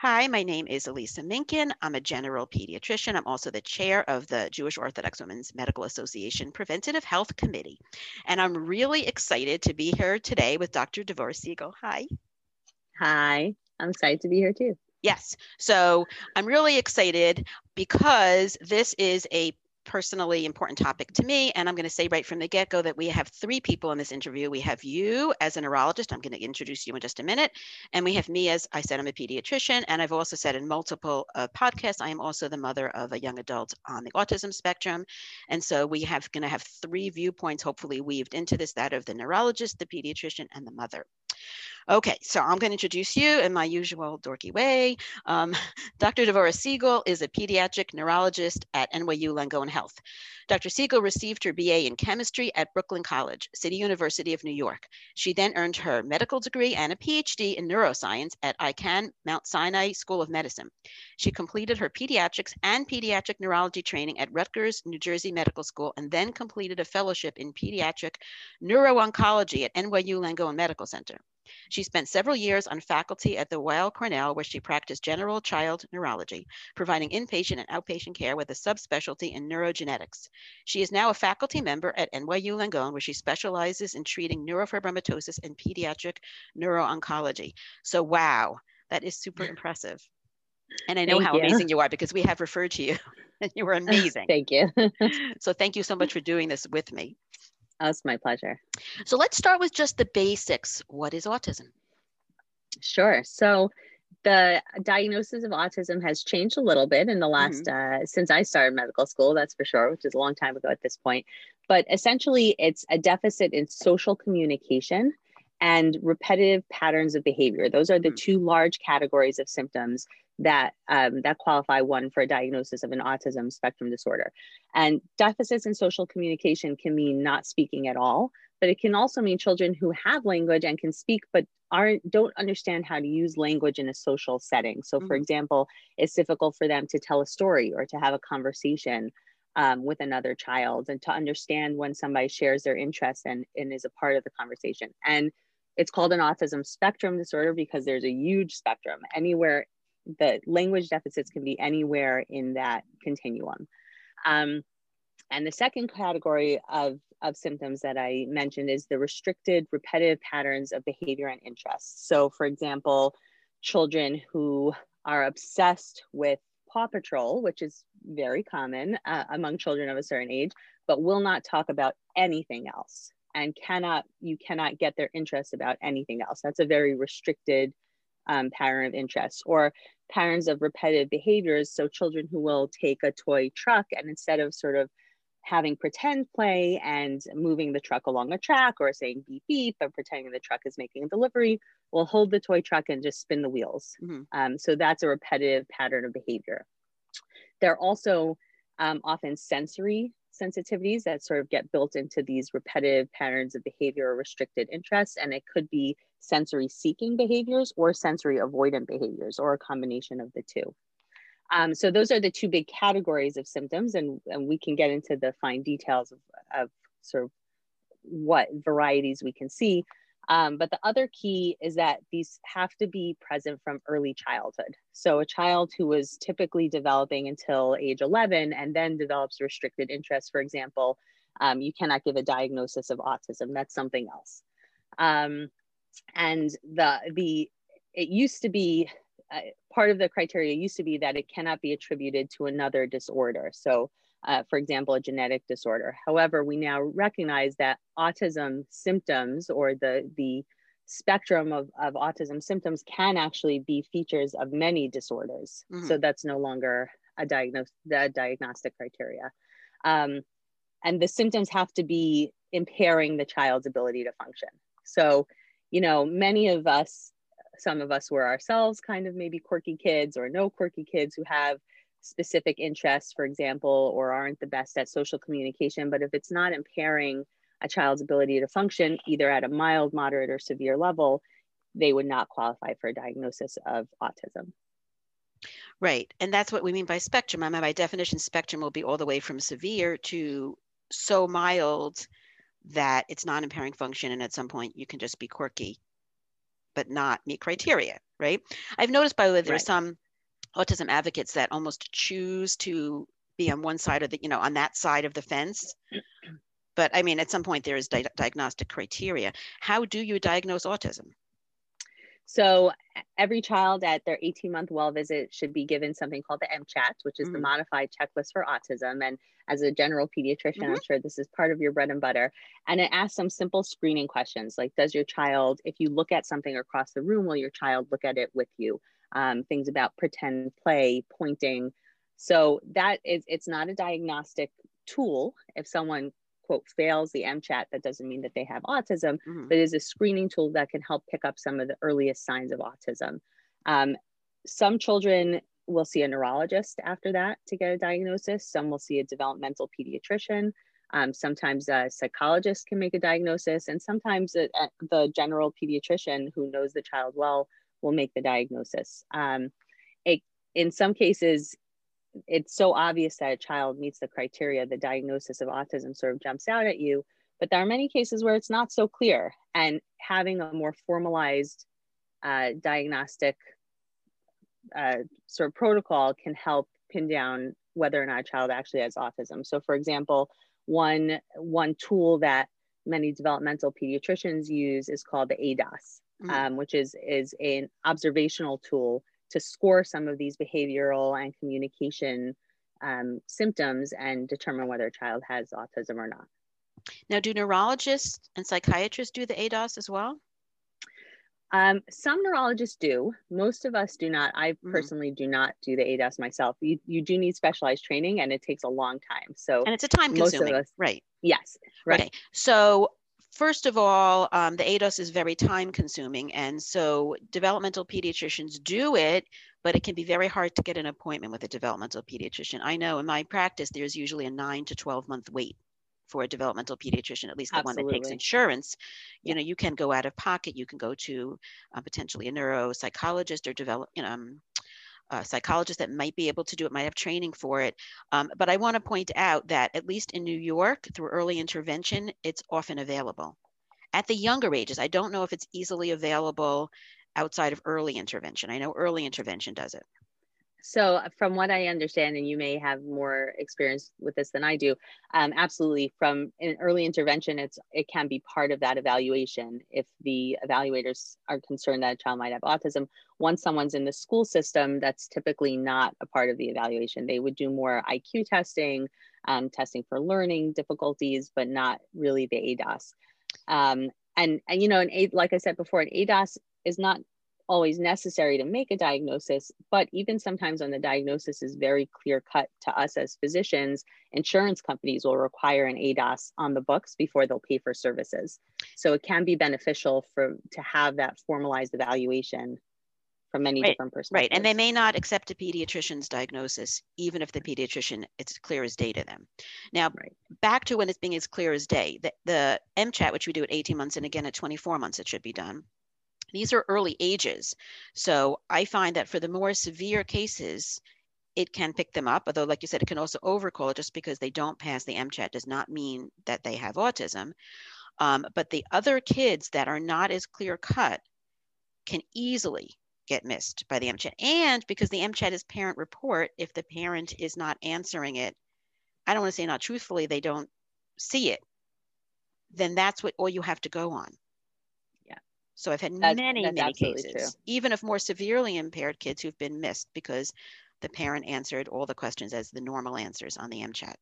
Hi, my name is Elisa Minkin. I'm a general pediatrician. I'm also the chair of the Jewish Orthodox Women's Medical Association Preventative Health Committee. And I'm really excited to be here today with Dr. Dvorah Siegel. Hi. Hi, I'm excited to be here too. Yes, so I'm really excited because this is a personally important topic to me. And I'm going to say right from the get-go that we have three people in this interview. We have you as a neurologist. I'm going to introduce you in just a minute. And we have me, as I said, I'm a pediatrician. And I've also said in multiple podcasts, I am also the mother of a young adult on the autism spectrum. And so we have going to have three viewpoints, hopefully weaved into this, that of the neurologist, the pediatrician, and the mother. Okay, so I'm going to introduce you in my usual dorky way. Dr. Dvorah Siegel is a pediatric neurologist at NYU Langone Health. Dr. Siegel received her BA in chemistry at Brooklyn College, City University of New York. She then earned her medical degree and a PhD in neuroscience at Icahn Mount Sinai School of Medicine. She completed her pediatrics and pediatric neurology training at Rutgers New Jersey Medical School and then completed a fellowship in pediatric neuro-oncology at NYU Langone Medical Center. She spent several years on faculty at the Weill Cornell, where she practiced general child neurology, providing inpatient and outpatient care with a subspecialty in neurogenetics. She is now a faculty member at NYU Langone, where she specializes in treating neurofibromatosis and pediatric neuro-oncology. So, wow, that is super impressive. And I know how amazing you are because we have referred to you and you were amazing. Thank you. So thank you so much for doing this with me. Oh, it's my pleasure. So let's start with just the basics. What is autism? Sure. So the diagnosis of autism has changed a little bit in the last, since I started medical school, that's for sure, which is a long time ago at this point. But essentially, it's a deficit in social communication and repetitive patterns of behavior. Those are the two large categories of symptoms that that qualify one for a diagnosis of an autism spectrum disorder. And deficits in social communication can mean not speaking at all, but it can also mean children who have language and can speak, but don't understand how to use language in a social setting. So for example, it's difficult for them to tell a story or to have a conversation with another child and to understand when somebody shares their interest and is a part of the conversation. And it's called an autism spectrum disorder because there's a huge spectrum anywhere. The language deficits can be anywhere in that continuum. And the second category of symptoms that I mentioned is the restricted repetitive patterns of behavior and interest. So for example, children who are obsessed with Paw Patrol, which is very common among children of a certain age, but will not talk about anything else and you cannot get their interest about anything else. That's a very restricted pattern of interest, or patterns of repetitive behaviors. So children who will take a toy truck and instead of sort of having pretend play and moving the truck along a track or saying beep beep and pretending the truck is making a delivery, will hold the toy truck and just spin the wheels. So that's a repetitive pattern of behavior. There are also often sensory sensitivities that sort of get built into these repetitive patterns of behavior or restricted interests, and it could be sensory seeking behaviors or sensory avoidant behaviors or a combination of the two. So those are the two big categories of symptoms, and we can get into the fine details of sort of what varieties we can see. But the other key is that these have to be present from early childhood. So a child who was typically developing until age 11 and then develops restricted interest, for example, you cannot give a diagnosis of autism. That's something else. And it used to be, part of the criteria used to be that it cannot be attributed to another disorder. So for example, a genetic disorder. However, we now recognize that autism symptoms or the spectrum of autism symptoms can actually be features of many disorders. So that's no longer the diagnostic criteria. And the symptoms have to be impairing the child's ability to function. So you know, many of us, some of us were ourselves kind of maybe quirky kids or no quirky kids who have specific interests, for example, or aren't the best at social communication. But if it's not impairing a child's ability to function, either at a mild, moderate, or severe level, they would not qualify for a diagnosis of autism. Right. And that's what we mean by spectrum. I mean, by definition, spectrum will be all the way from severe to so mild that it's not impairing function. And at some point, you can just be quirky, but not meet criteria, right? I've noticed, by the way, there's some autism advocates that almost choose to be on one side of the, you know, on that side of the fence. But I mean, at some point there is diagnostic criteria. How do you diagnose autism? So every child at their 18-month well visit should be given something called the M-CHAT, which is the modified checklist for autism. And as a general pediatrician, I'm sure this is part of your bread and butter. And it asks some simple screening questions, like, does your child, if you look at something across the room, will your child look at it with you? Things about pretend play, pointing. So that is, it's not a diagnostic tool. If someone quote, fails the M-CHAT, that doesn't mean that they have autism, but is a screening tool that can help pick up some of the earliest signs of autism. Some children will see a neurologist after that to get a diagnosis. Some will see a developmental pediatrician. Sometimes a psychologist can make a diagnosis, and sometimes the general pediatrician who knows the child well will make the diagnosis. In some cases, it's so obvious that a child meets the criteria, the diagnosis of autism sort of jumps out at you, but there are many cases where it's not so clear, and having a more formalized diagnostic sort of protocol can help pin down whether or not a child actually has autism. So for example, one tool that many developmental pediatricians use is called the ADOS, which is an observational tool to score some of these behavioral and communication symptoms and determine whether a child has autism or not. Now, do neurologists and psychiatrists do the ADOS as well? Some neurologists do. Most of us do not. I personally do not do the ADOS myself. You do need specialized training, and it takes a long time. So, and it's a time consuming, right? Yes. Right. Okay. So first of all, the ADOS is very time consuming. And so developmental pediatricians do it, but it can be very hard to get an appointment with a developmental pediatrician. I know in my practice, there's usually a 9 to 12 month wait for a developmental pediatrician, at least the one that takes insurance. You know, you can go out of pocket, you can go to potentially a neuropsychologist or psychologists that might be able to do it, might have training for it. But I want to point out that at least in New York, through early intervention, it's often available. At the younger ages, I don't know if it's easily available outside of early intervention. I know early intervention does it. So from what I understand, and you may have more experience with this than I do, absolutely, from an early intervention, it can be part of that evaluation if the evaluators are concerned that a child might have autism. Once someone's in the school system, that's typically not a part of the evaluation. They would do more IQ testing, testing for learning difficulties, but not really the ADOS. And you know, like I said before, an ADOS is not always necessary to make a diagnosis, but even sometimes when the diagnosis is very clear cut to us as physicians, insurance companies will require an ADOS on the books before they'll pay for services. So it can be beneficial to have that formalized evaluation from many different perspectives. Right, and they may not accept a pediatrician's diagnosis, even if the pediatrician, it's clear as day to them. Now, back to when it's being as clear as day, the M-CHAT, which we do at 18 months, and again at 24 months, it should be done. These are early ages. So I find that for the more severe cases, it can pick them up. Although, like you said, it can also overcall it. Just because they don't pass the M-CHAT does not mean that they have autism. But the other kids that are not as clear cut can easily get missed by the M-CHAT. And because the M-CHAT is parent report, if the parent is not answering it, I don't want to say not truthfully, they don't see it, then that's what all you have to go on. So I've had many cases, even of more severely impaired kids who've been missed because the parent answered all the questions as the normal answers on the M-CHAT,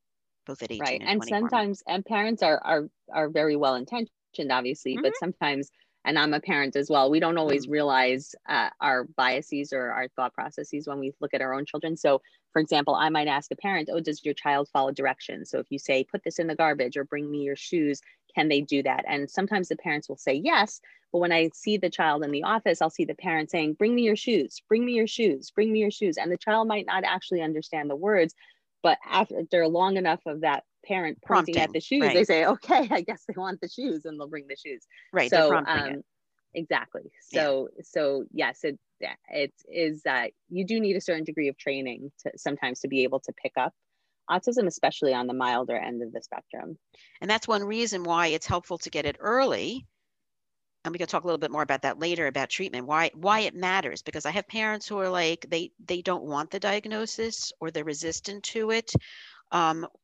both at 18 and 24. And sometimes, and parents are very well intentioned, obviously, but sometimes, and I'm a parent as well, we don't always realize our biases or our thought processes when we look at our own children. So for example, I might ask a parent, oh, does your child follow directions? So if you say, put this in the garbage or bring me your shoes, can they do that? And sometimes the parents will say yes, but when I see the child in the office, I'll see the parent saying, bring me your shoes, bring me your shoes, bring me your shoes. And the child might not actually understand the words, but after long enough of that parent pointing prompting, at the shoes, right, they say, okay, I guess they want the shoes, and they'll bring the shoes. Right. So exactly. So, yeah. So yes, it is that you do need a certain degree of training to sometimes to be able to pick up autism, especially on the milder end of the spectrum. And that's one reason why it's helpful to get it early. And we can talk a little bit more about that later, about treatment, why it matters, because I have parents who are like, they don't want the diagnosis, or they're resistant to it.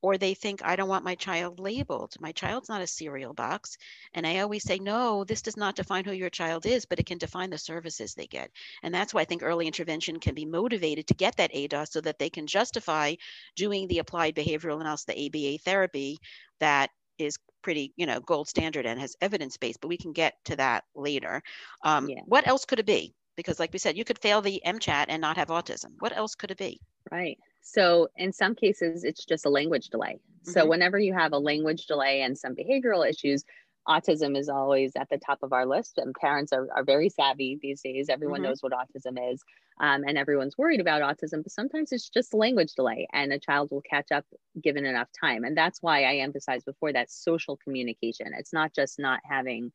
Or they think, I don't want my child labeled. My child's not a cereal box. And I always say, no, this does not define who your child is, but it can define the services they get. And that's why I think early intervention can be motivated to get that ADOS, so that they can justify doing the applied behavioral analysis, the ABA therapy, that is pretty, you know, gold standard and has evidence-based, but we can get to that later. What else could it be? Because like we said, you could fail the M-CHAT and not have autism. What else could it be? Right. So in some cases, it's just a language delay. Mm-hmm. So whenever you have a language delay and some behavioral issues, autism is always at the top of our list, and parents are very savvy these days. Everyone knows what autism is, and everyone's worried about autism, but sometimes it's just language delay and a child will catch up given enough time. And that's why I emphasized before that social communication. It's not just not having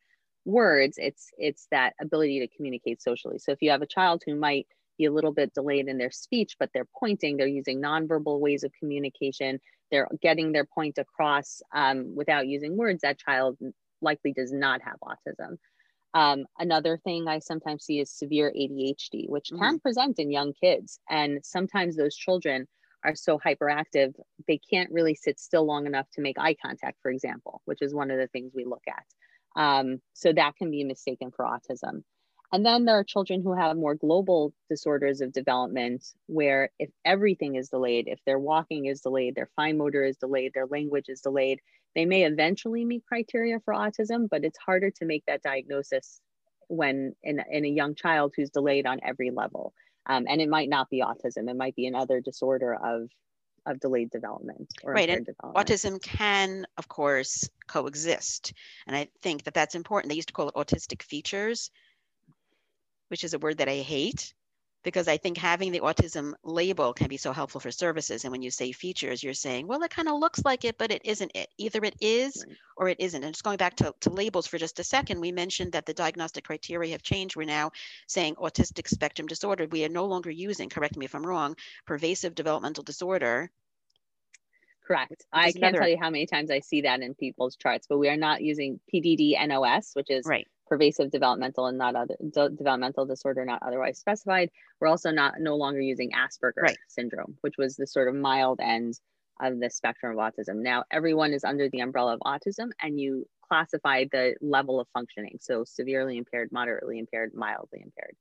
words, it's that ability to communicate socially. So if you have a child who might be a little bit delayed in their speech, but they're pointing, they're using nonverbal ways of communication, they're getting their point across without using words, that child likely does not have autism. Another thing I sometimes see is severe ADHD, which can present in young kids. And sometimes those children are so hyperactive, they can't really sit still long enough to make eye contact, for example, which is one of the things we look at. So that can be mistaken for autism. And then there are children who have more global disorders of development, where if everything is delayed, if their walking is delayed, their fine motor is delayed, their language is delayed, they may eventually meet criteria for autism, but it's harder to make that diagnosis when in a young child who's delayed on every level. And it might not be autism, it might be another disorder of delayed development. Right, and autism can, of course, coexist. And I think that that's important. They used to call it autistic features, which is a word that I hate, because I think having the autism label can be so helpful for services. And when you say features, you're saying, well, it kind of looks like it, but it isn't it. Either it is or it isn't. And just going back to labels for just a second, we mentioned that the diagnostic criteria have changed. We're now saying autistic spectrum disorder. We are no longer using, correct me if I'm wrong, pervasive developmental disorder. Correct. I can't tell you how many times I see that in people's charts, but we are not using PDD-NOS, which is pervasive developmental and not other developmental disorder, not otherwise specified. We're also no longer using Asperger syndrome, which was the sort of mild end of the spectrum of autism. Now everyone is under the umbrella of autism, and you classify the level of functioning. So severely impaired, moderately impaired, mildly impaired,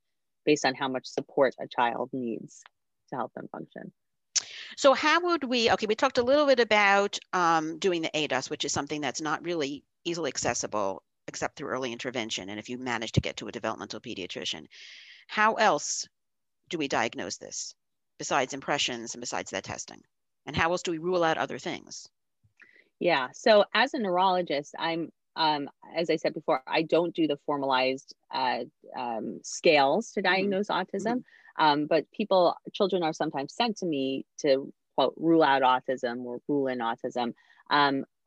based on how much support a child needs to help them function. So how would we, okay, we talked a little bit about doing the ADOS, which is something that's not really easily accessible except through early intervention, and if you manage to get to a developmental pediatrician. How else do we diagnose this besides impressions and besides that testing? And how else do we rule out other things? Yeah, so as a neurologist, I'm, as I said before, I don't do the formalized scales to diagnose autism, but children are sometimes sent to me to, quote, rule out autism or rule in autism.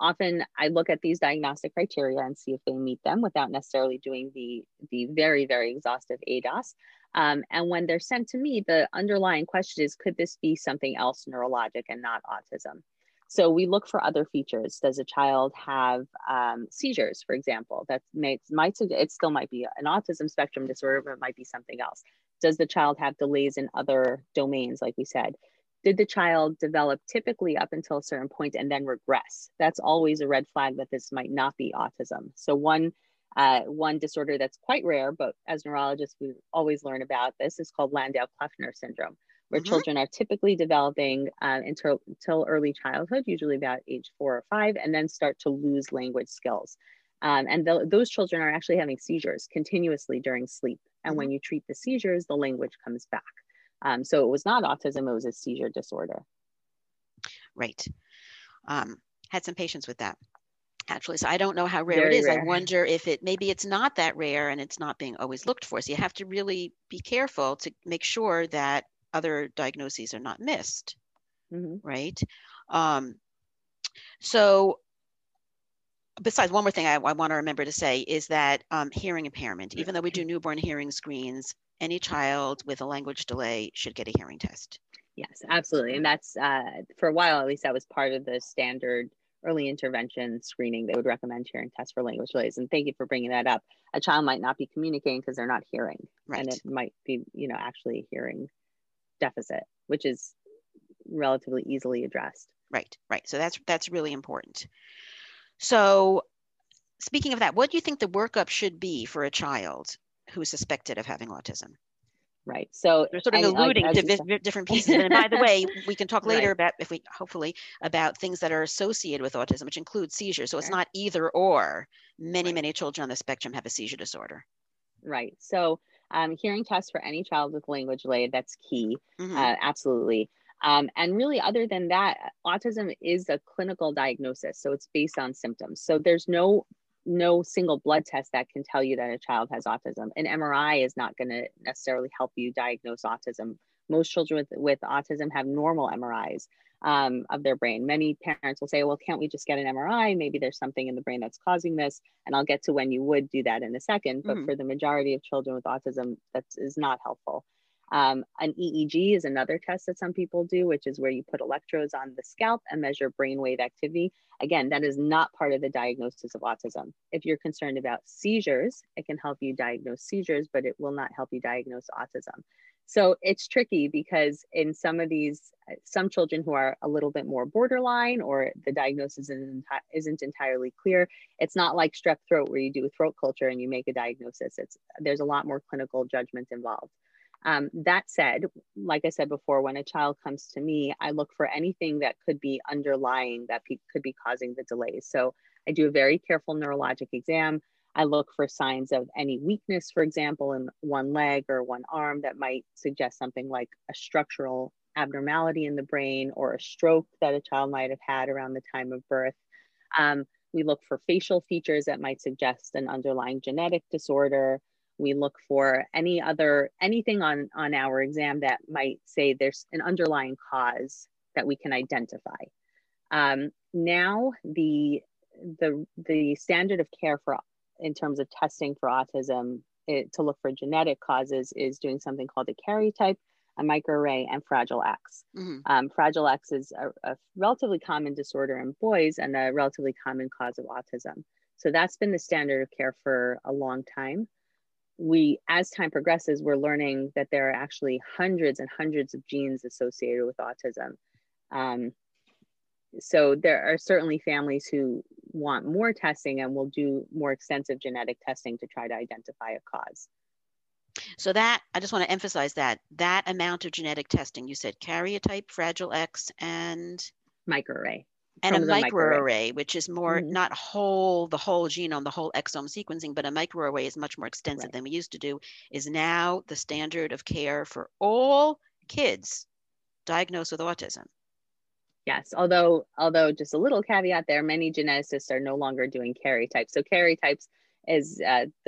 Often I look at these diagnostic criteria and see if they meet them without necessarily doing the very, very exhaustive ADOS. And when they're sent to me, the underlying question is, could this be something else neurologic and not autism? So we look for other features. Does a child have seizures, for example? That it still might be an autism spectrum disorder, but it might be something else. Does the child have delays in other domains, like we said? Did the child develop typically up until a certain point and then regress? That's always a red flag that this might not be autism. So one disorder that's quite rare, but as neurologists, we always learn about this, is called Landau-Kleffner syndrome, where children are typically developing until early childhood, usually about age 4 or 5, and then start to lose language skills. And those children are actually having seizures continuously during sleep. And when you treat the seizures, the language comes back. So it was not autism, it was a seizure disorder. Right. Had some patients with that. actually. So I don't know how rare it is. Rare. I wonder if it, maybe it's not that rare and it's not being always looked for. So you have to really be careful to make sure that other diagnoses are not missed, mm-hmm. right? So besides, one more thing I want to remember to say is that hearing impairment, even though we do newborn hearing screens, any child with a language delay should get a hearing test. Yes, absolutely. And that's, for a while, at least that was part of the standard early intervention screening. They would recommend hearing tests for language delays. And thank you for bringing that up. A child might not be communicating because they're not hearing. Right. And it might be, you know, actually hearing deficit, which is relatively easily addressed. Right, right. So that's really important. So speaking of that, what do you think the workup should be for a child who is suspected of having autism? Right. So they're sort of alluding to different pieces. And by the way, we can talk later about, if we hopefully, about things that are associated with autism, which includes seizures. So it's not either or. Many children on the spectrum have a seizure disorder. Right. So hearing tests for any child with language delay, that's key. Mm-hmm. Absolutely. And really, other than that, autism is a clinical diagnosis. So it's based on symptoms. So there's no single blood test that can tell you that a child has autism. An MRI is not going to necessarily help you diagnose autism. Most children with autism have normal MRIs of their brain. Many parents will say, well, can't we just get an MRI? Maybe there's something in the brain that's causing this. And I'll get to when you would do that in a second. But for the majority of children with autism, that is not helpful. An EEG is another test that some people do, which is where you put electrodes on the scalp and measure brainwave activity. Again, that is not part of the diagnosis of autism. If you're concerned about seizures, it can help you diagnose seizures, but it will not help you diagnose autism. So it's tricky because in some of these, some children who are a little bit more borderline or the diagnosis isn't entirely clear, it's not like strep throat where you do a throat culture and you make a diagnosis. There's a lot more clinical judgment involved. That said, like I said before, when a child comes to me, I look for anything that could be underlying that could be causing the delays. So I do a very careful neurologic exam. I look for signs of any weakness, for example, in one leg or one arm that might suggest something like a structural abnormality in the brain or a stroke that a child might have had around the time of birth. We look for facial features that might suggest an underlying genetic disorder. We look for anything on our exam that might say there's an underlying cause that we can identify. Now, the standard of care in terms of testing for autism to look for genetic causes is doing something called a karyotype, a microarray, and Fragile X. Mm-hmm. Fragile X is a relatively common disorder in boys and a relatively common cause of autism. So that's been the standard of care for a long time. As time progresses, we're learning that there are actually hundreds and hundreds of genes associated with autism. So there are certainly families who want more testing and will do more extensive genetic testing to try to identify a cause. So that, I just want to emphasize that amount of genetic testing, you said karyotype, Fragile X, and? Microarray. And a microarray, which is more not the whole genome, the whole exome sequencing, but a microarray is much more extensive than we used to do, is now the standard of care for all kids diagnosed with autism. Yes, although just a little caveat there, many geneticists are no longer doing karyotypes. So karyotypes is,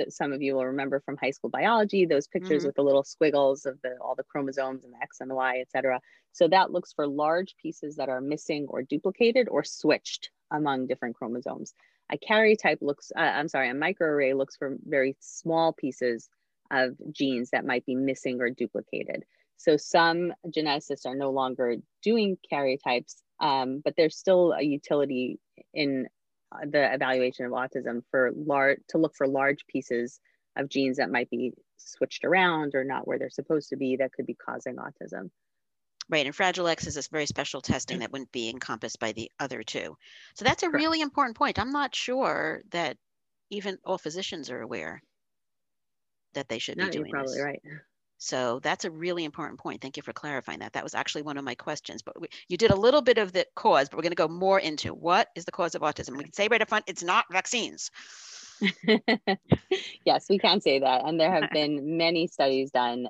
some of you will remember from high school biology, those pictures with the little squiggles of all the chromosomes and the X and the Y, et cetera. So that looks for large pieces that are missing or duplicated or switched among different chromosomes. A microarray looks for very small pieces of genes that might be missing or duplicated. So some geneticists are no longer doing karyotypes, but there's still a utility in the evaluation of autism to look for large pieces of genes that might be switched around or not where they're supposed to be that could be causing autism. Right, and Fragile X is this very special testing that wouldn't be encompassed by the other two. So that's a really important point. I'm not sure that even all physicians are aware that they should be doing this. You're probably right. So that's a really important point. Thank you for clarifying that. That was actually one of my questions, but you did a little bit of the cause, but we're going to go more into what is the cause of autism. We can say right up front, it's not vaccines. Yes, we can say that. And there have been many studies done,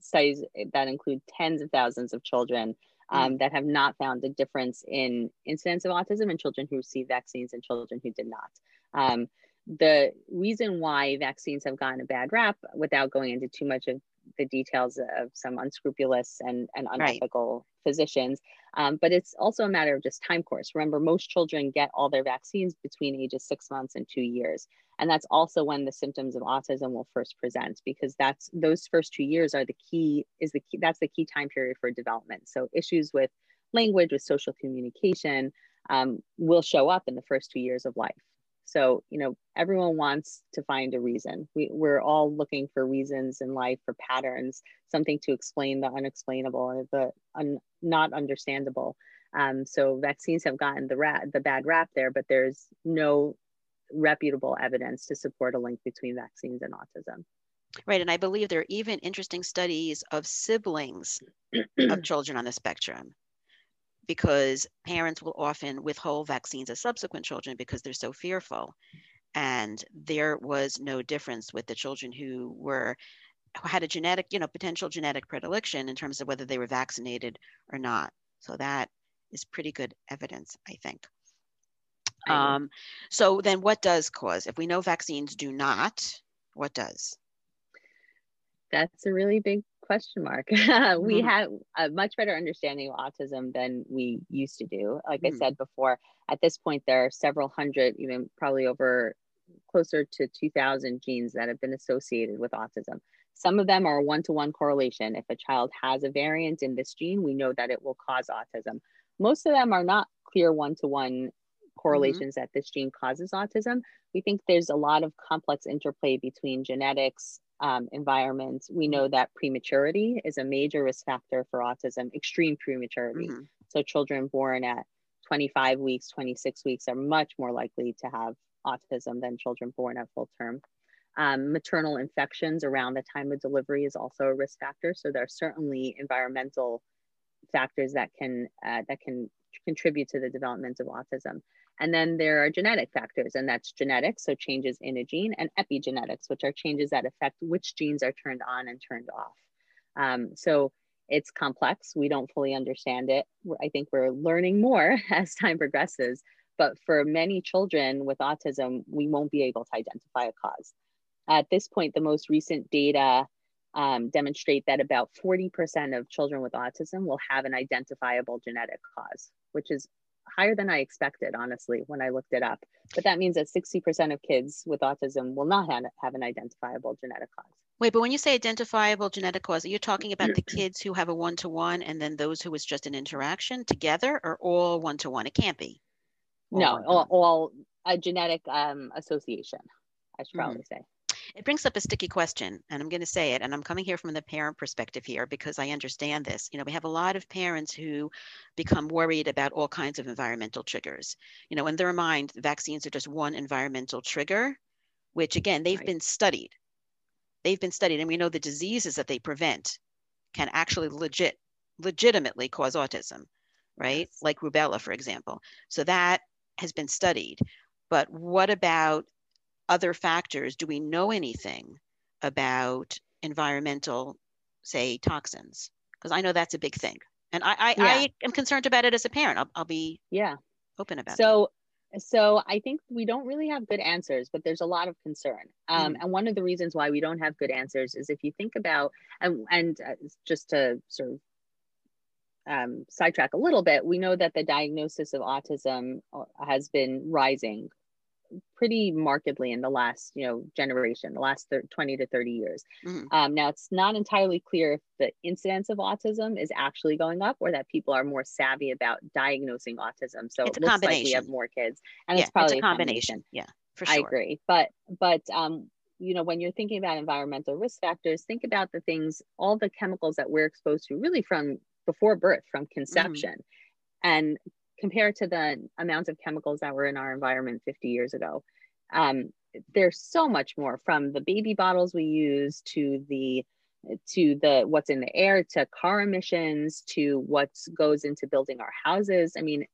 studies that include tens of thousands of children that have not found a difference in incidence of autism in children who received vaccines and children who did not. The reason why vaccines have gotten a bad rap, without going into too much of the details of some unscrupulous and unethical physicians, but it's also a matter of just time course. Remember, most children get all their vaccines between ages 6 months and 2 years. And that's also when the symptoms of autism will first present, because that's those first 2 years are the key, that's the key time period for development. So issues with language, with social communication will show up in the first 2 years of life. So, you know, everyone wants to find a reason. We're all looking for reasons in life, for patterns, something to explain the unexplainable and the not understandable. So vaccines have gotten the bad rap there, but there's no reputable evidence to support a link between vaccines and autism. Right, and I believe there are even interesting studies of siblings of children on the spectrum, because parents will often withhold vaccines of subsequent children because they're so fearful. And there was no difference with the children who were, who had a genetic, you know, potential genetic predilection in terms of whether they were vaccinated or not. So that is pretty good evidence, I think. So then what does cause, if we know vaccines do not, what does? That's a really big question mark. We have a much better understanding of autism than we used to do. Like I said before, at this point, there are several hundred, even probably over closer to 2,000 genes that have been associated with autism. Some of them are one-to-one correlation. If a child has a variant in this gene, we know that it will cause autism. Most of them are not clear one-to-one correlations that this gene causes autism. We think there's a lot of complex interplay between genetics, environments. We know that prematurity is a major risk factor for autism, extreme prematurity. So children born at 25 weeks, 26 weeks are much more likely to have autism than children born at full term. Maternal infections around the time of delivery is also a risk factor. So there are certainly environmental factors that can contribute to the development of autism. And then there are genetic factors, and that's genetics, so changes in a gene, and epigenetics, which are changes that affect which genes are turned on and turned off. So it's complex. We don't fully understand it. I think we're learning more as time progresses, but for many children with autism, we won't be able to identify a cause. At this point, the most recent data demonstrate that about 40% of children with autism will have an identifiable genetic cause, which is higher than I expected, honestly, when I looked it up. But that means that 60% of kids with autism will not have an identifiable genetic cause. Wait, but when you say identifiable genetic cause, are you talking about the kids who have a one-to-one and then those who was just an interaction together, or all one-to-one? It can't be. No, all a genetic association, I should probably say. It brings up a sticky question, and I'm going to say it, and I'm coming here from the parent perspective here because I understand this. You know, we have a lot of parents who become worried about all kinds of environmental triggers. You know, in their mind, vaccines are just one environmental trigger, which again, they've been studied. They've been studied, and we know the diseases that they prevent can actually legitimately cause autism, right? Yes. Like rubella, for example. So that has been studied. But what about other factors? Do we know anything about environmental, say, toxins? Because I know that's a big thing. And I am concerned about it as a parent. I'll be open about it. So I think we don't really have good answers, but there's a lot of concern. And one of the reasons why we don't have good answers is if you think about, and just to sort of sidetrack a little bit, we know that the diagnosis of autism has been rising pretty markedly in the last, generation, the last 20 to 30 years. Now it's not entirely clear if the incidence of autism is actually going up or that people are more savvy about diagnosing autism. So it looks like we have more kids, and it's probably it's a combination. Yeah, for sure. I agree. But when you're thinking about environmental risk factors, think about the things, all the chemicals that we're exposed to really from before birth, from conception, and compared to the amount of chemicals that were in our environment 50 years ago. There's so much more, from the baby bottles we use to what's in the air, to car emissions, to what goes into building our houses. I mean,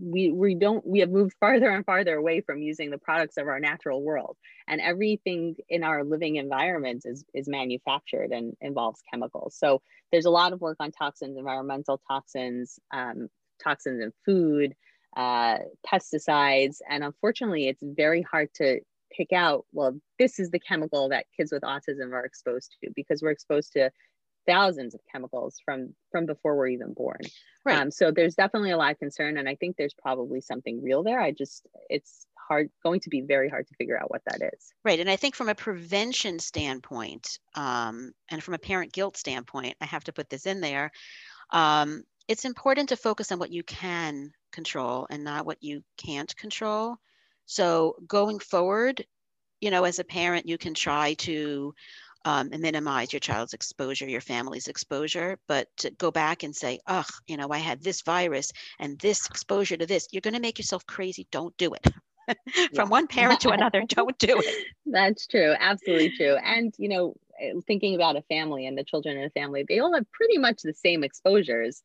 we have moved farther and farther away from using the products of our natural world, and everything in our living environments is manufactured and involves chemicals. So there's a lot of work on toxins, environmental toxins, toxins in food, pesticides, and unfortunately, it's very hard to pick out, well, this is the chemical that kids with autism are exposed to, because we're exposed to thousands of chemicals from before we're even born. Right. So there's definitely a lot of concern, and I think there's probably something real there. It's hard, going to be very hard to figure out what that is. Right. And I think from a prevention standpoint, and from a parent guilt standpoint, I have to put this in there. It's important to focus on what you can control and not what you can't control. So going forward, you know, as a parent, you can try to minimize your child's exposure, your family's exposure, but to go back and say, "Ugh, you know, I had this virus and this exposure to this," you're going to make yourself crazy. Don't do it. From one parent to another, don't do it. That's true. Absolutely true. And, you know, thinking about a family and the children in a family, they all have pretty much the same exposures.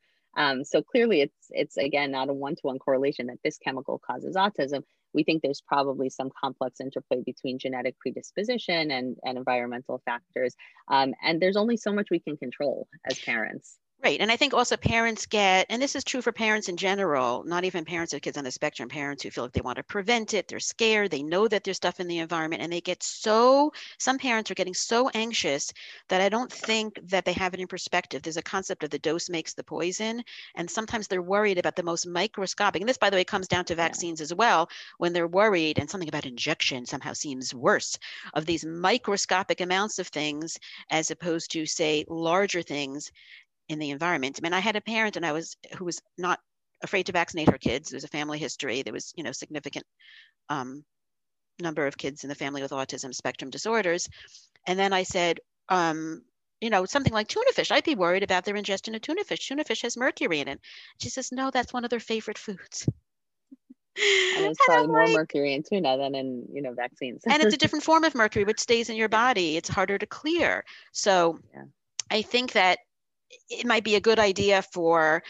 So clearly it's again, not a one-to-one correlation that this chemical causes autism. We think there's probably some complex interplay between genetic predisposition and environmental factors. And there's only so much we can control as parents. Right. And I think also parents get, and this is true for parents in general, not even parents of kids on the spectrum, parents who feel like they want to prevent it, they're scared, they know that there's stuff in the environment, and they get so, some parents are getting so anxious that I don't think that they have it in perspective. There's a concept of the dose makes the poison. And sometimes they're worried about the most microscopic, and this, by the way, comes down to vaccines as well, when they're worried, and something about injection somehow seems worse, of these microscopic amounts of things, as opposed to, say, larger things in the environment. I mean, I had a parent and who was not afraid to vaccinate her kids. There was a family history. There was, you know, significant number of kids in the family with autism spectrum disorders. And then I said, you know, something like tuna fish. I'd be worried about their ingestion of tuna fish. Tuna fish has mercury in it. She says, no, that's one of their favorite foods. And it's probably more mercury in tuna than in, you know, vaccines. And it's a different form of mercury, which stays in your body. It's harder to clear. So yeah. I think that it might be a good idea for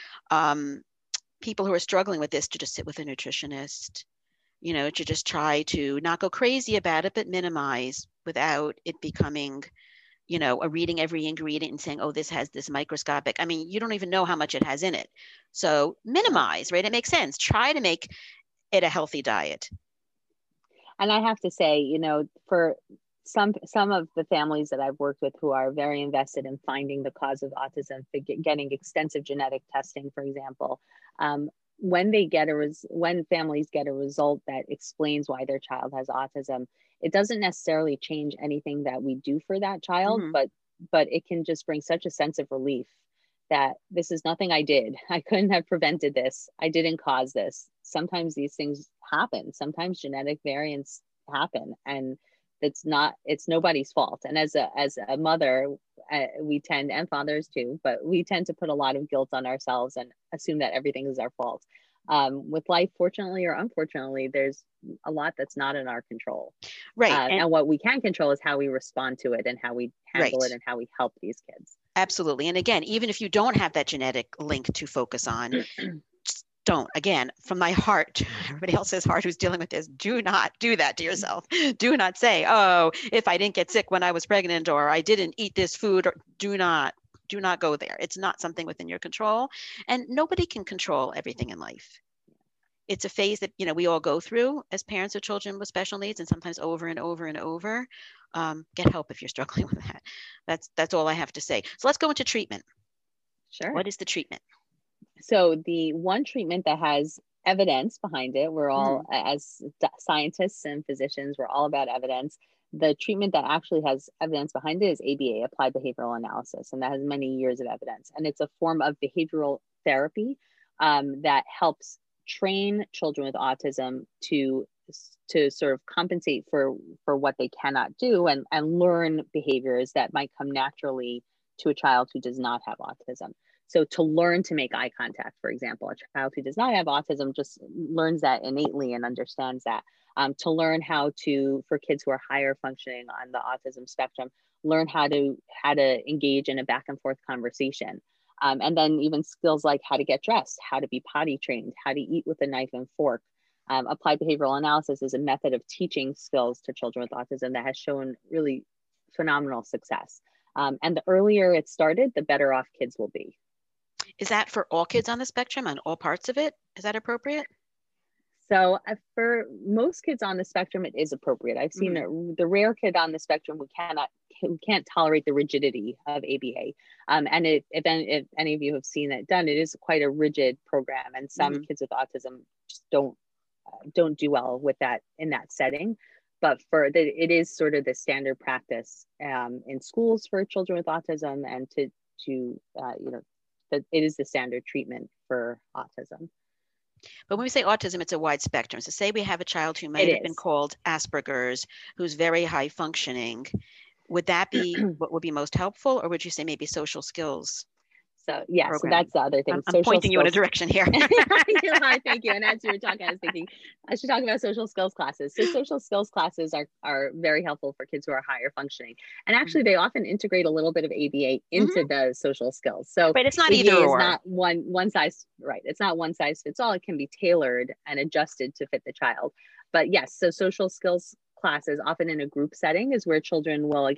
people who are struggling with this to just sit with a nutritionist, you know, to just try to not go crazy about it, but minimize without it becoming, you know, a reading every ingredient and saying, oh, this has this microscopic. I mean, you don't even know how much it has in it. So minimize, right? It makes sense. Try to make it a healthy diet. And I have to say, you know, for some of the families that I've worked with who are very invested in finding the cause of autism, getting extensive genetic testing, for example, when families get a result that explains why their child has autism, it doesn't necessarily change anything that we do for that child, mm-hmm. but it can just bring such a sense of relief that this is nothing I did. I couldn't have prevented this. I didn't cause this. Sometimes these things happen. Sometimes genetic variants happen, and it's nobody's fault. And as a mother, and fathers too, but we tend to put a lot of guilt on ourselves and assume that everything is our fault. With life, fortunately or unfortunately, there's a lot that's not in our control. Right. And what we can control is how we respond to it and how we handle it and how we help these kids. Absolutely. And again, even if you don't have that genetic link to focus on, don't. Again, from my heart, everybody else's heart who's dealing with this, do not do that to yourself. Do not say, oh, if I didn't get sick when I was pregnant, or I didn't eat this food, or do not go there. It's not something within your control. And nobody can control everything in life. It's a phase that, you know, we all go through as parents of children with special needs, and sometimes over and over and over. Get help if you're struggling with that. That's all I have to say. So let's go into treatment. Sure. What is the treatment? So the one treatment that has evidence behind it, we're all, as scientists and physicians, we're all about evidence. The treatment that actually has evidence behind it is ABA, applied behavioral analysis, and that has many years of evidence. And it's a form of behavioral therapy that helps train children with autism to sort of compensate for what they cannot do and learn behaviors that might come naturally to a child who does not have autism. So to learn to make eye contact, for example, a child who does not have autism just learns that innately and understands that. To learn how to, for kids who are higher functioning on the autism spectrum, learn how to engage in a back and forth conversation. And then even skills like how to get dressed, how to be potty trained, how to eat with a knife and fork. Applied behavioral analysis is a method of teaching skills to children with autism that has shown really phenomenal success. And the earlier it started, the better off kids will be. Is that for all kids on the spectrum, on all parts of it? Is that appropriate? So for most kids on the spectrum, it is appropriate. I've seen the rare kid on the spectrum who can't tolerate the rigidity of ABA. And if any of you have seen that done, it is quite a rigid program. And some kids with autism just don't do well with that in that setting. But it is sort of the standard practice in schools for children with autism, and it is the standard treatment for autism. But when we say autism, it's a wide spectrum. So say we have a child who might have been called Asperger's, who's very high functioning. Would that be what would be most helpful? Or would you say maybe social skills? So yeah, so that's the other thing. I'm pointing you in a direction here. Thank you. And as you were talking, I was thinking, I should talk about social skills classes. So social skills classes are very helpful for kids who are higher functioning. And actually they often integrate a little bit of ABA into the social skills. So but it's not ABA either or. It's not one size, right? It's not one size fits all. It can be tailored and adjusted to fit the child. But yes, so social skills classes, often in a group setting, is where children will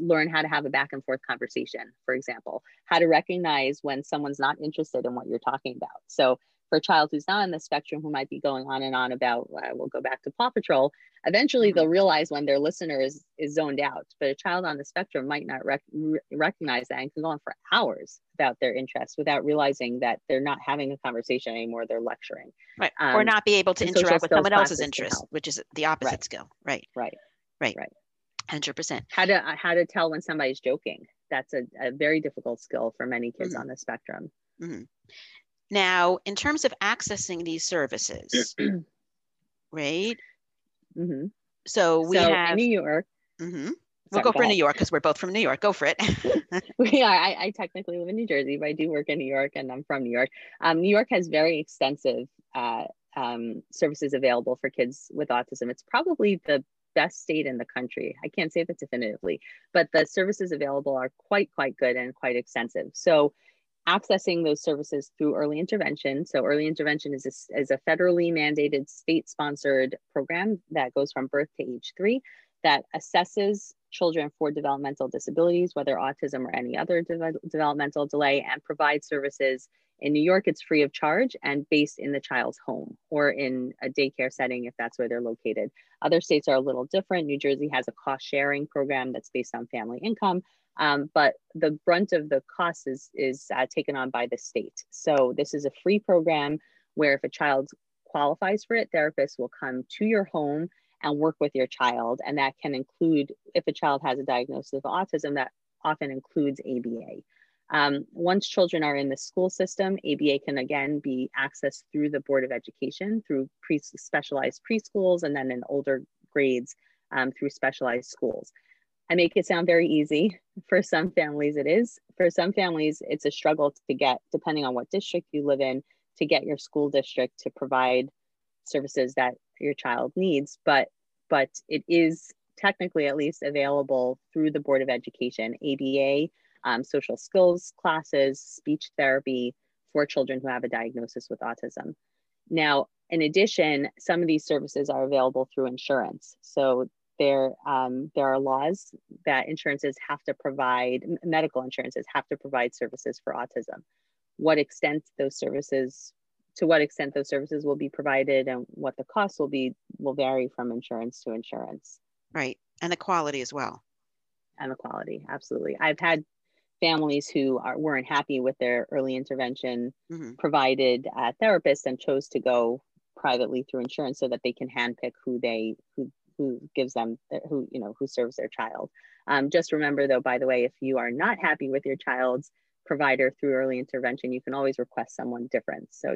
learn how to have a back and forth conversation, for example, how to recognize when someone's not interested in what you're talking about. So for a child who's not on the spectrum, who might be going on and on about, we'll go back to Paw Patrol, eventually they'll realize when their listener is zoned out, but a child on the spectrum might not recognize that and can go on for hours about their interests without realizing that they're not having a conversation anymore, they're lecturing. Right, or not be able to interact with someone else's interest, which is the opposite skill, right. 100%. How to tell when somebody's joking. That's a very difficult skill for many kids on the spectrum. Now, in terms of accessing these services, right? So we have New York. We'll go for New York because we're both from New York. Go for it. We are. I technically live in New Jersey, but I do work in New York, and I'm from New York. New York has very extensive services available for kids with autism. It's probably the best state in the country. I can't say that definitively, but the services available are quite good and quite extensive. So accessing those services through early intervention. So early intervention is a federally mandated, state-sponsored program that goes from birth to age 3 that assesses children for developmental disabilities, whether autism or any other developmental delay, and provides services. In New York, it's free of charge and based in the child's home or in a daycare setting if that's where they're located. Other states are a little different. New Jersey has a cost-sharing program that's based on family income. But the brunt of the cost is taken on by the state. So this is a free program where if a child qualifies for it, therapists will come to your home and work with your child. And that can include, if a child has a diagnosis of autism, that often includes ABA. Once children are in the school system, ABA can again be accessed through the Board of Education, through specialized preschools, and then in older grades through specialized schools. I make it sound very easy. For some families it is. For some families, it's a struggle to get, depending on what district you live in, to get your school district to provide services that your child needs. But it is technically at least available through the Board of Education, ABA, social skills classes, speech therapy for children who have a diagnosis with autism. Now, in addition, some of these services are available through insurance. So there are laws that medical insurances have to provide services for autism. To what extent those services will be provided and what the cost will vary from insurance to insurance. Right, and the quality as well. And the quality, absolutely. I've had families who weren't happy with their early intervention provided therapists and chose to go privately through insurance so that they can handpick who gives them, who serves their child. Just remember though, by the way, if you are not happy with your child's provider through early intervention, you can always request someone different. So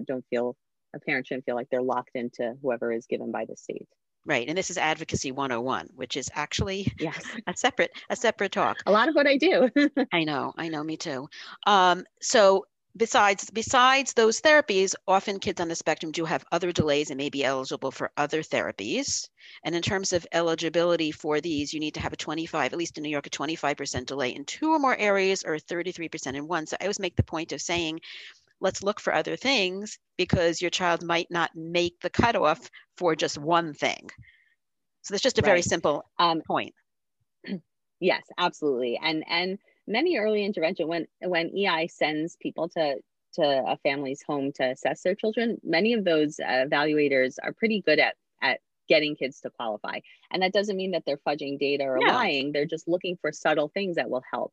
a parent shouldn't feel like they're locked into whoever is given by the state. Right, and this is Advocacy 101, which is actually a separate talk. A lot of what I do. I know, me too. So besides those therapies, often kids on the spectrum do have other delays and may be eligible for other therapies. And in terms of eligibility for these, you need to have a 25, at least in New York, a 25% delay in two or more areas or 33% in one. So I always make the point of saying, let's look for other things because your child might not make the cutoff for just one thing. So that's just a very simple point. Yes, absolutely. And many early intervention, when EI sends people to a family's home to assess their children, many of those evaluators are pretty good at getting kids to qualify. And that doesn't mean that they're fudging data or lying. They're just looking for subtle things that will help.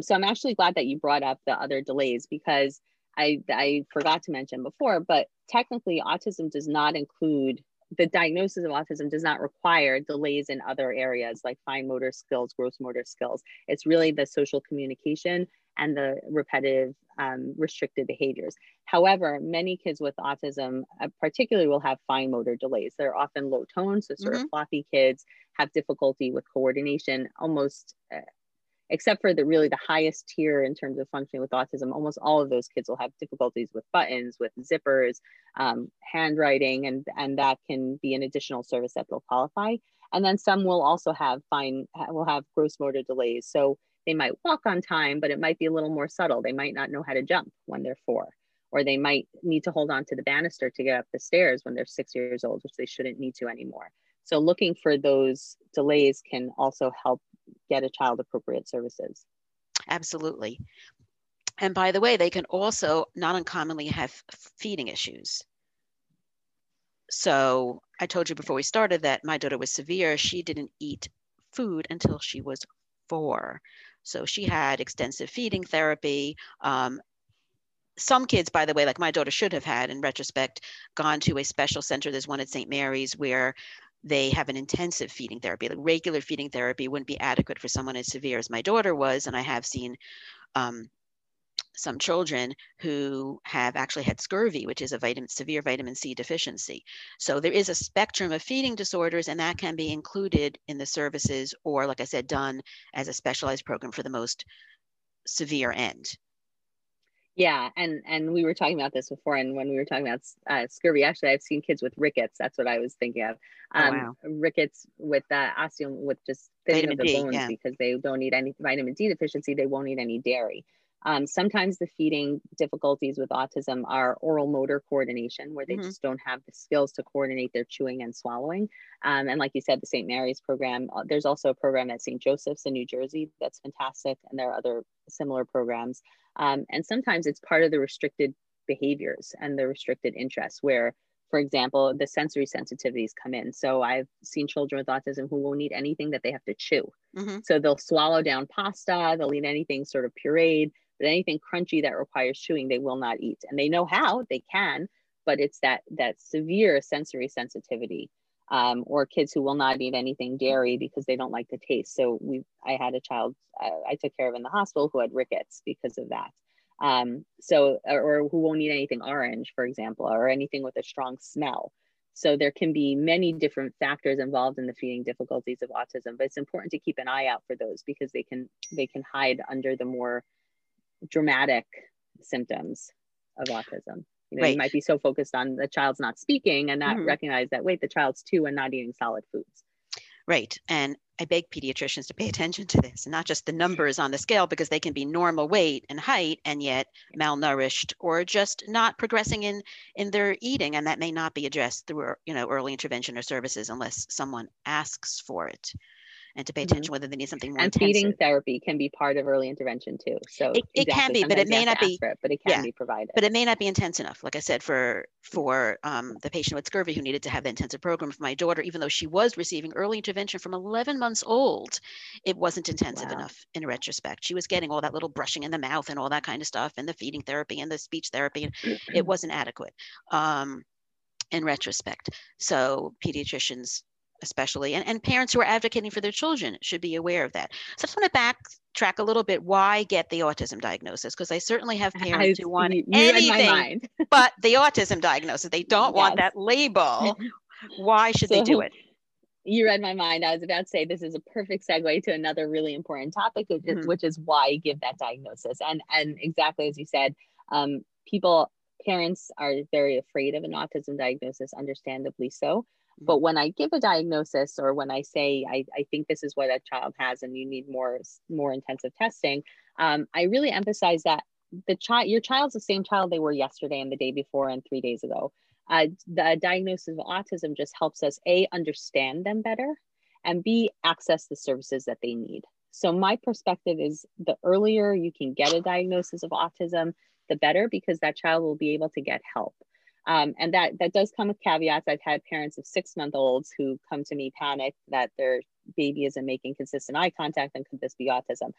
So I'm actually glad that you brought up the other delays, because I forgot to mention before, but technically autism does not include, the diagnosis of autism does not require delays in other areas like fine motor skills, gross motor skills. It's really the social communication and the repetitive restricted behaviors. However, many kids with autism particularly will have fine motor delays. They're often low tone, so sort of floppy kids have difficulty with coordination, almost except for the highest tier in terms of functioning with autism, almost all of those kids will have difficulties with buttons, with zippers, handwriting, and that can be an additional service that will qualify. And then some will also have gross motor delays. So they might walk on time, but it might be a little more subtle. They might not know how to jump when they're 4, or they might need to hold on to the banister to get up the stairs when they're 6 years old, which they shouldn't need to anymore. So looking for those delays can also help get a child appropriate services. Absolutely. And by the way, they can also not uncommonly have feeding issues. So I told you before we started that my daughter was severe. She didn't eat food until she was 4. So she had extensive feeding therapy. Some kids, by the way, like my daughter should have had, in retrospect, gone to a special center. There's one at St. Mary's where they have an intensive feeding therapy. Like regular feeding therapy wouldn't be adequate for someone as severe as my daughter was. And I have seen some children who have actually had scurvy, which is a severe vitamin C deficiency. So there is a spectrum of feeding disorders, and that can be included in the services, or like I said, done as a specialized program for the most severe end. Yeah, and we were talking about this before, and when we were talking about scurvy, actually, I've seen kids with rickets. That's what I was thinking of. Rickets with osteum, with just thinning of the bones, because they don't eat any vitamin D deficiency. They won't eat any dairy. Sometimes the feeding difficulties with autism are oral motor coordination, where they just don't have the skills to coordinate their chewing and swallowing. And like you said, the St. Mary's program, there's also a program at St. Joseph's in New Jersey that's fantastic. And there are other similar programs. And sometimes it's part of the restricted behaviors and the restricted interests where, for example, the sensory sensitivities come in. So I've seen children with autism who won't eat anything that they have to chew. So they'll swallow down pasta, they'll eat anything sort of pureed, but anything crunchy that requires chewing, they will not eat. And they know how, they can, but it's that severe sensory sensitivity, or kids who will not eat anything dairy because they don't like the taste. So I had a child I took care of in the hospital who had rickets because of that. Or who won't eat anything orange, for example, or anything with a strong smell. So there can be many different factors involved in the feeding difficulties of autism, but it's important to keep an eye out for those because they can hide under the more dramatic symptoms of autism. You might be so focused on the child's not speaking and not recognize that, wait, the child's 2 and not eating solid foods. Right. And I beg pediatricians to pay attention to this, and not just the numbers on the scale, because they can be normal weight and height and yet malnourished or just not progressing in their eating. And that may not be addressed through, early intervention or services unless someone asks for it, and to pay attention whether they need something more intensive. And feeding therapy can be part of early intervention too. So it can be, but it may not be, but it can be provided. But it may not be intense enough. Like I said, for the patient with scurvy who needed to have the intensive program for my daughter, even though she was receiving early intervention from 11 months old, it wasn't intensive enough in retrospect. She was getting all that little brushing in the mouth and all that kind of stuff, and the feeding therapy and the speech therapy, and it wasn't adequate in retrospect. So pediatricians, especially, and parents who are advocating for their children should be aware of that. So I just want to backtrack a little bit. Why get the autism diagnosis? Because I certainly have parents who want anything but the autism diagnosis. They don't want that label. Why should they do it? You read my mind. I was about to say this is a perfect segue to another really important topic, which is why give that diagnosis. And exactly as you said, Parents are very afraid of an autism diagnosis, understandably so. But when I give a diagnosis, or when I say, I think this is what a child has and you need more intensive testing, I really emphasize that your child's the same child they were yesterday and the day before and 3 days ago. The diagnosis of autism just helps us A, understand them better, and B, access the services that they need. So my perspective is the earlier you can get a diagnosis of autism, the better, because that child will be able to get help. And that does come with caveats. I've had parents of 6-month-olds who come to me panicked that their baby isn't making consistent eye contact, and could this be autism?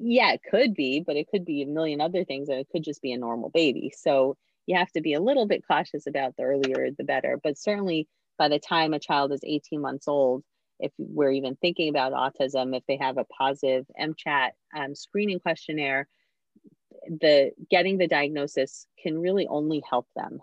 Yeah, it could be, but it could be a million other things, and it could just be a normal baby. So you have to be a little bit cautious about the earlier, the better. But certainly by the time a child is 18 months old, if we're even thinking about autism, if they have a positive M-CHAT screening questionnaire, getting the diagnosis can really only help them.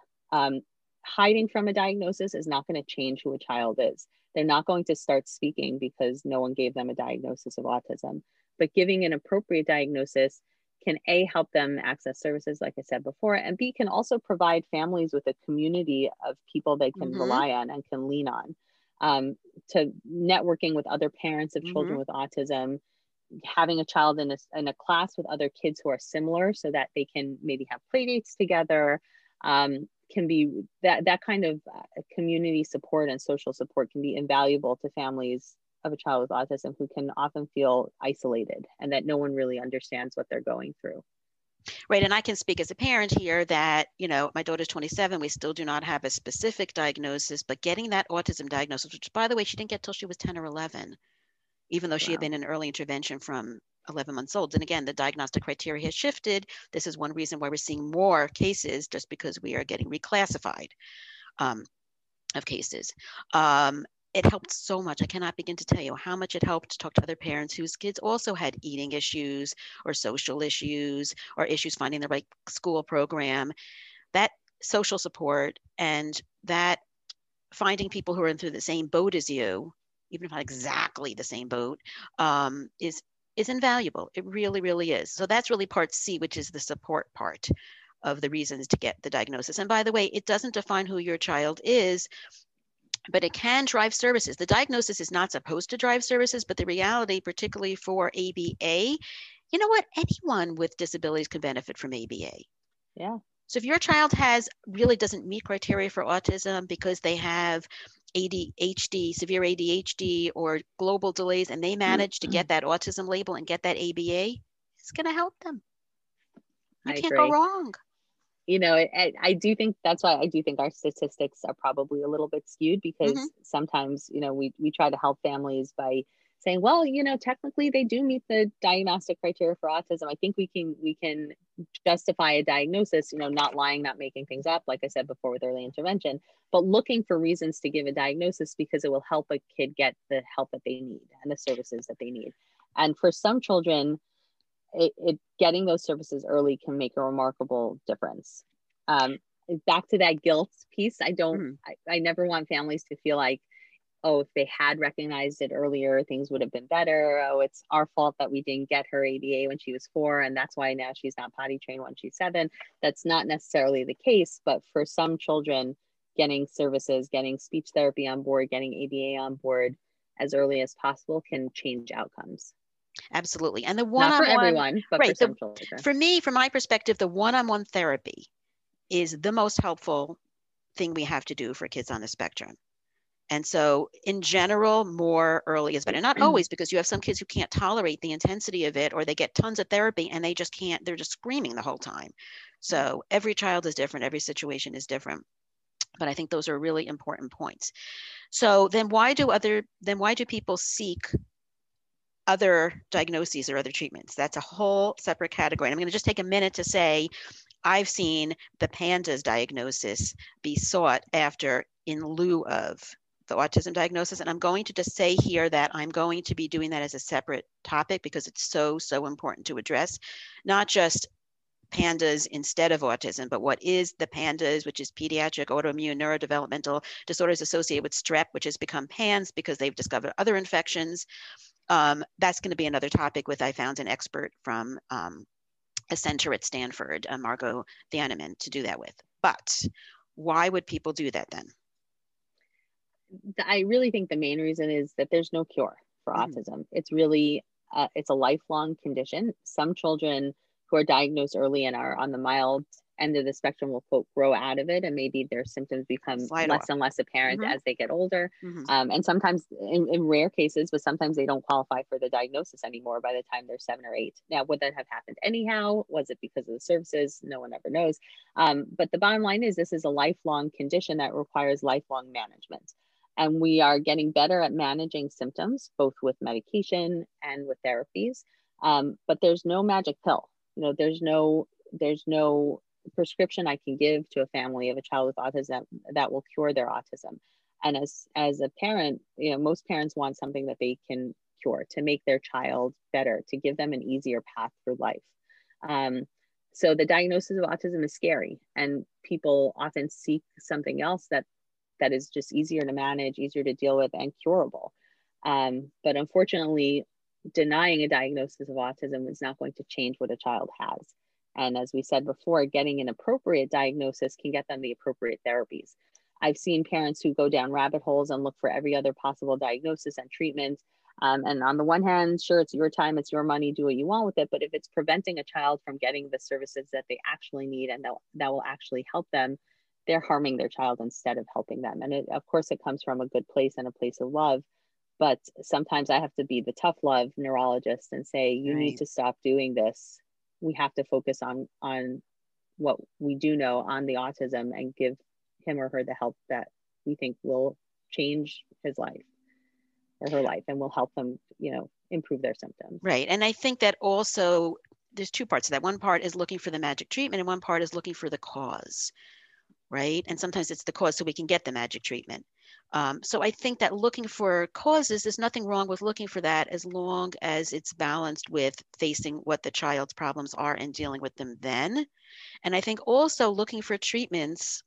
Hiding from a diagnosis is not going to change who a child is. They're not going to start speaking because no one gave them a diagnosis of autism. But giving an appropriate diagnosis can A, help them access services, like I said before, and B, can also provide families with a community of people they can rely on and can lean on. To networking with other parents of children with autism, having a child in a class with other kids who are similar so that they can maybe have play dates together, can be that kind of community support and social support can be invaluable to families of a child with autism who can often feel isolated and that no one really understands what they're going through. Right. And I can speak as a parent here that, you know, my daughter's 27. We still do not have a specific diagnosis, but getting that autism diagnosis, which, by the way, she didn't get till she was 10 or 11, even though she had been in early intervention from 11 months old. And again, the diagnostic criteria has shifted. This is one reason why we're seeing more cases, just because we are getting reclassified of cases. It helped so much. I cannot begin to tell you how much it helped to talk to other parents whose kids also had eating issues or social issues or issues finding the right school program. That social support and that finding people who are in through the same boat as you, even if not exactly the same boat, is invaluable. It really, really is. So that's really part C, which is the support part of the reasons to get the diagnosis. And by the way, it doesn't define who your child is, but it can drive services. The diagnosis is not supposed to drive services, but the reality, particularly for ABA, you know what? Anyone with disabilities can benefit from ABA. Yeah. So if your child really doesn't meet criteria for autism because they have ADHD, severe ADHD, or global delays, and they manage to get that autism label and get that ABA, it's going to help them. You can't go wrong. You know, I do think that's why I do think our statistics are probably a little bit skewed, because sometimes, you know, we try to help families by saying, well, you know, technically they do meet the diagnostic criteria for autism. I think we can justify a diagnosis, you know, not lying, not making things up, like I said before with early intervention, but looking for reasons to give a diagnosis because it will help a kid get the help that they need and the services that they need. And for some children, getting those services early can make a remarkable difference. Back to that guilt piece, I never want families to feel like, oh, if they had recognized it earlier, things would have been better. Oh, it's our fault that we didn't get her ABA when she was 4, and that's why now she's not potty trained when she's 7. That's not necessarily the case, but for some children, getting services, getting speech therapy on board, getting ABA on board as early as possible can change outcomes. Absolutely. And the one-on-one, not for everyone, but for some children. For me, from my perspective, the one-on-one therapy is the most helpful thing we have to do for kids on the spectrum. And so in general, more early is better. Not always, because you have some kids who can't tolerate the intensity of it, or they get tons of therapy and they just can't, they're just screaming the whole time. So every child is different. Every situation is different. But I think those are really important points. So then why do people seek other diagnoses or other treatments? That's a whole separate category. And I'm going to just take a minute to say, I've seen the PANDAS diagnosis be sought after in lieu of the autism diagnosis. And I'm going to just say here that I'm going to be doing that as a separate topic because it's so, so important to address, not just PANDAS instead of autism, but what is the PANDAS, which is pediatric autoimmune neurodevelopmental disorders associated with strep, which has become PANS because they've discovered other infections. That's going to be another topic with, I found an expert from a center at Stanford, Margot Dannemann, to do that with. But why would people do that then? I really think the main reason is that there's no cure for autism. It's really, it's a lifelong condition. Some children who are diagnosed early and are on the mild end of the spectrum will, quote, grow out of it, and maybe their symptoms become less and less apparent as they get older. And sometimes, in rare cases, but sometimes they don't qualify for the diagnosis anymore by the time they're 7 or 8. Now, would that have happened anyhow? Was it because of the services? No one ever knows. But the bottom line is this is a lifelong condition that requires lifelong management. And we are getting better at managing symptoms, both with medication and with therapies. But there's no magic pill. You know, there's no prescription I can give to a family of a child with autism that will cure their autism. And as a parent, you know, most parents want something that they can cure to make their child better, to give them an easier path through life. So the diagnosis of autism is scary, and people often seek something else that is just easier to manage, easier to deal with, and curable. But unfortunately, denying a diagnosis of autism is not going to change what a child has. And as we said before, getting an appropriate diagnosis can get them the appropriate therapies. I've seen parents who go down rabbit holes and look for every other possible diagnosis and treatment. And on the one hand, sure, it's your time, it's your money, do what you want with it. But if it's preventing a child from getting the services that they actually need and that will actually help them, they're harming their child instead of helping them. And of course, it comes from a good place and a place of love. But sometimes I have to be the tough love neurologist and say, you need to stop doing this. We have to focus on what we do know on the autism and give him or her the help that we think will change his life or her life and will help them, you know, improve their symptoms. Right. And I think that also there's two parts to that. One part is looking for the magic treatment and one part is looking for the cause. Right. And sometimes it's the cause so we can get the magic treatment. So I think that looking for causes, there's nothing wrong with looking for that as long as it's balanced with facing what the child's problems are and dealing with them then. And I think also looking for treatments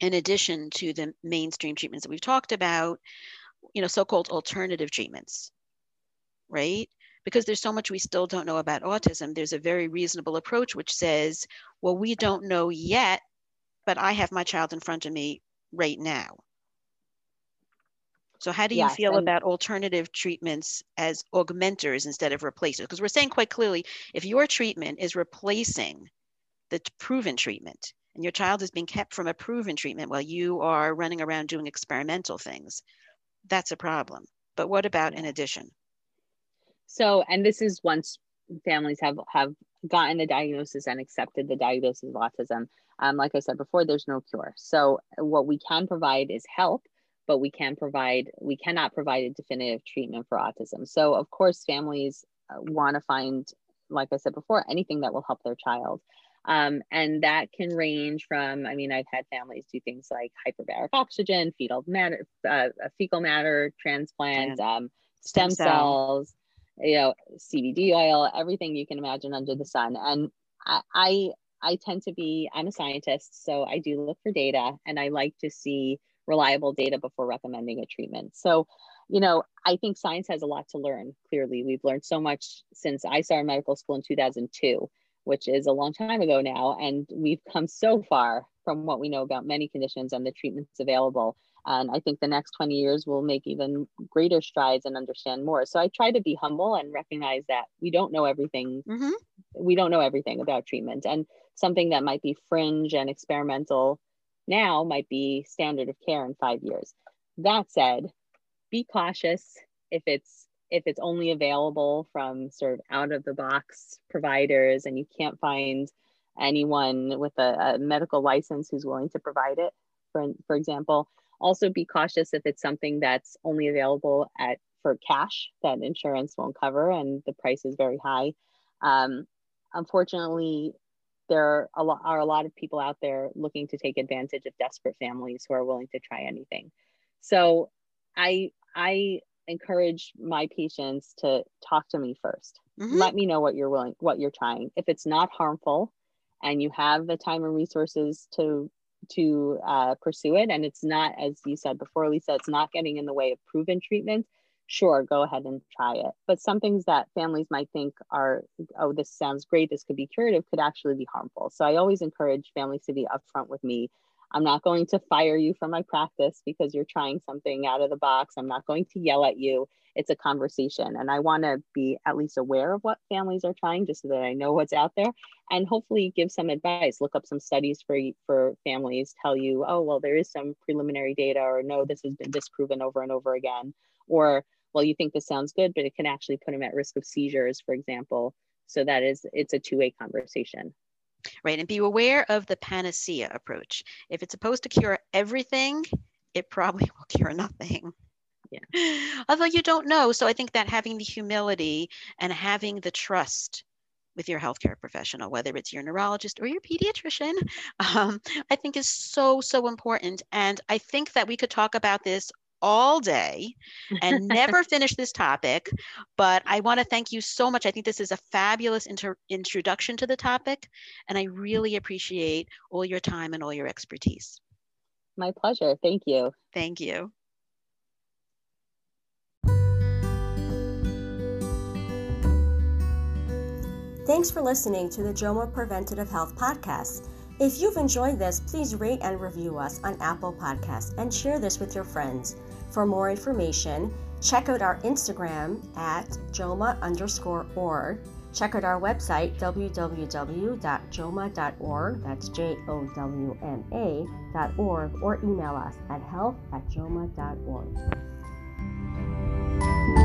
in addition to the mainstream treatments that we've talked about, you know, so-called alternative treatments, right? Because there's so much we still don't know about autism. There's a very reasonable approach which says, well, we don't know yet, but I have my child in front of me right now. So how do you feel about alternative treatments as augmenters instead of replacers? Because we're saying quite clearly, if your treatment is replacing the proven treatment and your child is being kept from a proven treatment while you are running around doing experimental things, that's a problem. But what about in addition? So, and this is once families have gotten the diagnosis and accepted the diagnosis of autism. Like I said before, there's no cure. So what we can provide is help. But we cannot provide a definitive treatment for autism. So of course, families want to find, like I said before, anything that will help their child. And that can range from, I mean, I've had families do things like hyperbaric oxygen, fecal matter transplants, stem cells, you know, CBD oil, everything you can imagine under the sun. And I tend to be, I'm a scientist, so I do look for data and I like to see reliable data before recommending a treatment. So, you know, I think science has a lot to learn. Clearly, we've learned so much since I started medical school in 2002, which is a long time ago now. And we've come so far from what we know about many conditions and the treatments available. And I think the next 20 years will make even greater strides and understand more. So I try to be humble and recognize that we don't know everything. We don't know everything about treatment, and something that might be fringe and experimental now might be standard of care in 5 years. That said, be cautious if it's only available from sort of out of the box providers and you can't find anyone with a medical license who's willing to provide it, for example. Also be cautious if it's something that's only available for cash that insurance won't cover and the price is very high. Unfortunately, there are a lot of people out there looking to take advantage of desperate families who are willing to try anything. So I encourage my patients to talk to me first. Let me know what you're trying. If it's not harmful and you have the time and resources to pursue it, and it's not, as you said before, Lisa, it's not getting in the way of proven treatment, sure, go ahead and try it. But some things that families might think are, oh, this sounds great, this could be curative, could actually be harmful. So I always encourage families to be upfront with me. I'm not going to fire you from my practice because you're trying something out of the box. I'm not going to yell at you. It's a conversation. And I want to be at least aware of what families are trying, just so that I know what's out there, and hopefully give some advice, look up some studies for families, tell you, oh, well, there is some preliminary data, or no, this has been disproven over and over again. Or, well, you think this sounds good, but it can actually put them at risk of seizures, for example. So that is, it's a two-way conversation. Right, and be aware of the panacea approach. If it's supposed to cure everything, it probably will cure nothing. Yeah. Although you don't know, so I think that having the humility and having the trust with your healthcare professional, whether it's your neurologist or your pediatrician, I think is so, so important. And I think that we could talk about this all day and never finish this topic, but I want to thank you so much. I think this is a fabulous introduction to the topic, and I really appreciate all your time and all your expertise. My pleasure. Thank you. Thank you. Thanks for listening to the JOMA Preventative Health Podcast. If you've enjoyed this, please rate and review us on Apple Podcasts and share this with your friends. For more information, check out our Instagram at joma_org. Check out our website, www.joma.org, that's JOWMA.org, or email us at health@joma.org.